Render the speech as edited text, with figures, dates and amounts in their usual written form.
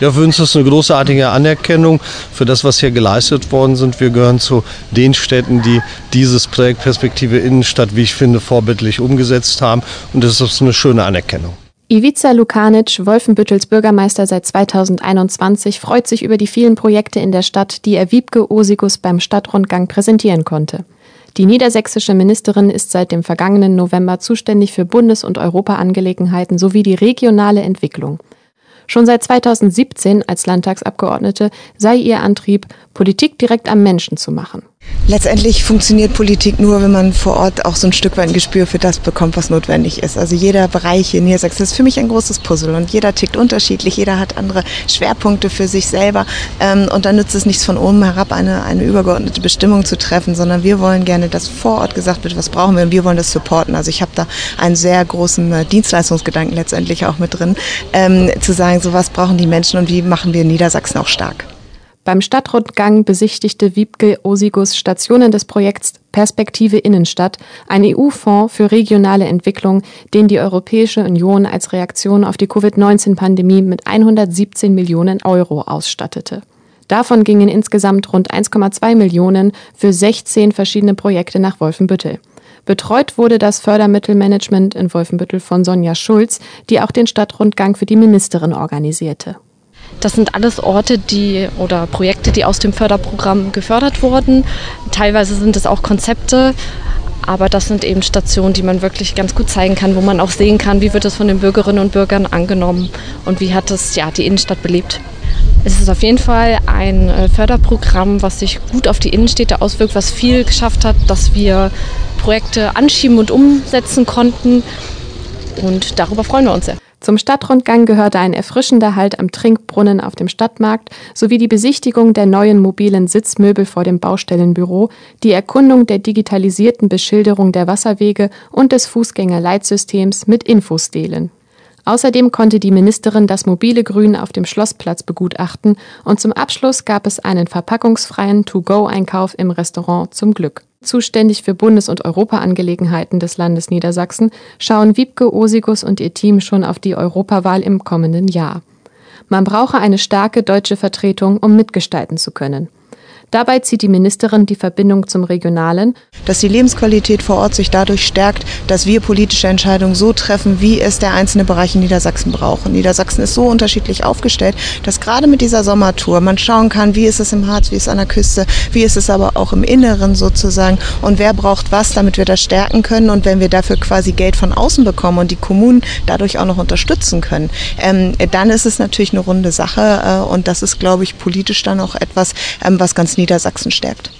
Ja, für uns ist es eine großartige Anerkennung für das, was hier geleistet worden sind. Wir gehören zu den Städten, die dieses Projekt Perspektive Innenstadt, wie ich finde, vorbildlich umgesetzt haben. Und das ist eine schöne Anerkennung. Ivica Lukanić, Wolfenbüttels Bürgermeister seit 2021, freut sich über die vielen Projekte in der Stadt, die er Wiebke Osigus beim Stadtrundgang präsentieren konnte. Die niedersächsische Ministerin ist seit dem vergangenen November zuständig für Bundes- und Europaangelegenheiten sowie die regionale Entwicklung. Schon seit 2017 als Landtagsabgeordnete sei ihr Antrieb, Politik direkt am Menschen zu machen. Letztendlich funktioniert Politik nur, wenn man vor Ort auch so ein Stück weit ein Gespür für das bekommt, was notwendig ist. Also jeder Bereich hier in Niedersachsen ist für mich ein großes Puzzle und jeder tickt unterschiedlich, jeder hat andere Schwerpunkte für sich selber. Und dann nützt es nichts von oben herab, eine übergeordnete Bestimmung zu treffen, sondern wir wollen gerne, dass vor Ort gesagt wird, was brauchen wir, und wir wollen das supporten. Also ich habe da einen sehr großen Dienstleistungsgedanken letztendlich auch mit drin, zu sagen, so was brauchen die Menschen und wie machen wir Niedersachsen auch stark. Beim Stadtrundgang besichtigte Wiebke Osigus Stationen des Projekts Perspektive Innenstadt, ein EU-Fonds für regionale Entwicklung, den die Europäische Union als Reaktion auf die Covid-19-Pandemie mit 117 Millionen Euro ausstattete. Davon gingen insgesamt rund 1,2 Millionen für 16 verschiedene Projekte nach Wolfenbüttel. Betreut wurde das Fördermittelmanagement in Wolfenbüttel von Sonja Schulz, die auch den Stadtrundgang für die Ministerin organisierte. Das sind alles Orte, oder Projekte, die aus dem Förderprogramm gefördert wurden. Teilweise sind es auch Konzepte, aber das sind eben Stationen, die man wirklich ganz gut zeigen kann, wo man auch sehen kann, wie wird es von den Bürgerinnen und Bürgern angenommen und wie hat es die Innenstadt belebt. Es ist auf jeden Fall ein Förderprogramm, was sich gut auf die Innenstädte auswirkt, was viel geschafft hat, dass wir Projekte anschieben und umsetzen konnten, und darüber freuen wir uns sehr. Zum Stadtrundgang gehörte ein erfrischender Halt am Trinkbrunnen auf dem Stadtmarkt sowie die Besichtigung der neuen mobilen Sitzmöbel vor dem Baustellenbüro, die Erkundung der digitalisierten Beschilderung der Wasserwege und des Fußgängerleitsystems mit Infostelen. Außerdem konnte die Ministerin das mobile Grün auf dem Schlossplatz begutachten, und zum Abschluss gab es einen verpackungsfreien To-Go-Einkauf im Restaurant Zum Glück. Zuständig für Bundes- und Europaangelegenheiten des Landes Niedersachsen schauen Wiebke Osigus und ihr Team schon auf die Europawahl im kommenden Jahr. Man brauche eine starke deutsche Vertretung, um mitgestalten zu können. Dabei zieht die Ministerin die Verbindung zum Regionalen, dass die Lebensqualität vor Ort sich dadurch stärkt, dass wir politische Entscheidungen so treffen, wie es der einzelne Bereich in Niedersachsen braucht. Und Niedersachsen ist so unterschiedlich aufgestellt, dass gerade mit dieser Sommertour man schauen kann, wie ist es im Harz, wie ist es an der Küste, wie ist es aber auch im Inneren sozusagen, und wer braucht was, damit wir das stärken können. Und wenn wir dafür quasi Geld von außen bekommen und die Kommunen dadurch auch noch unterstützen können, dann ist es natürlich eine runde Sache, und das ist, glaube ich, politisch dann auch etwas, was ganz Niedersachsen stärkt.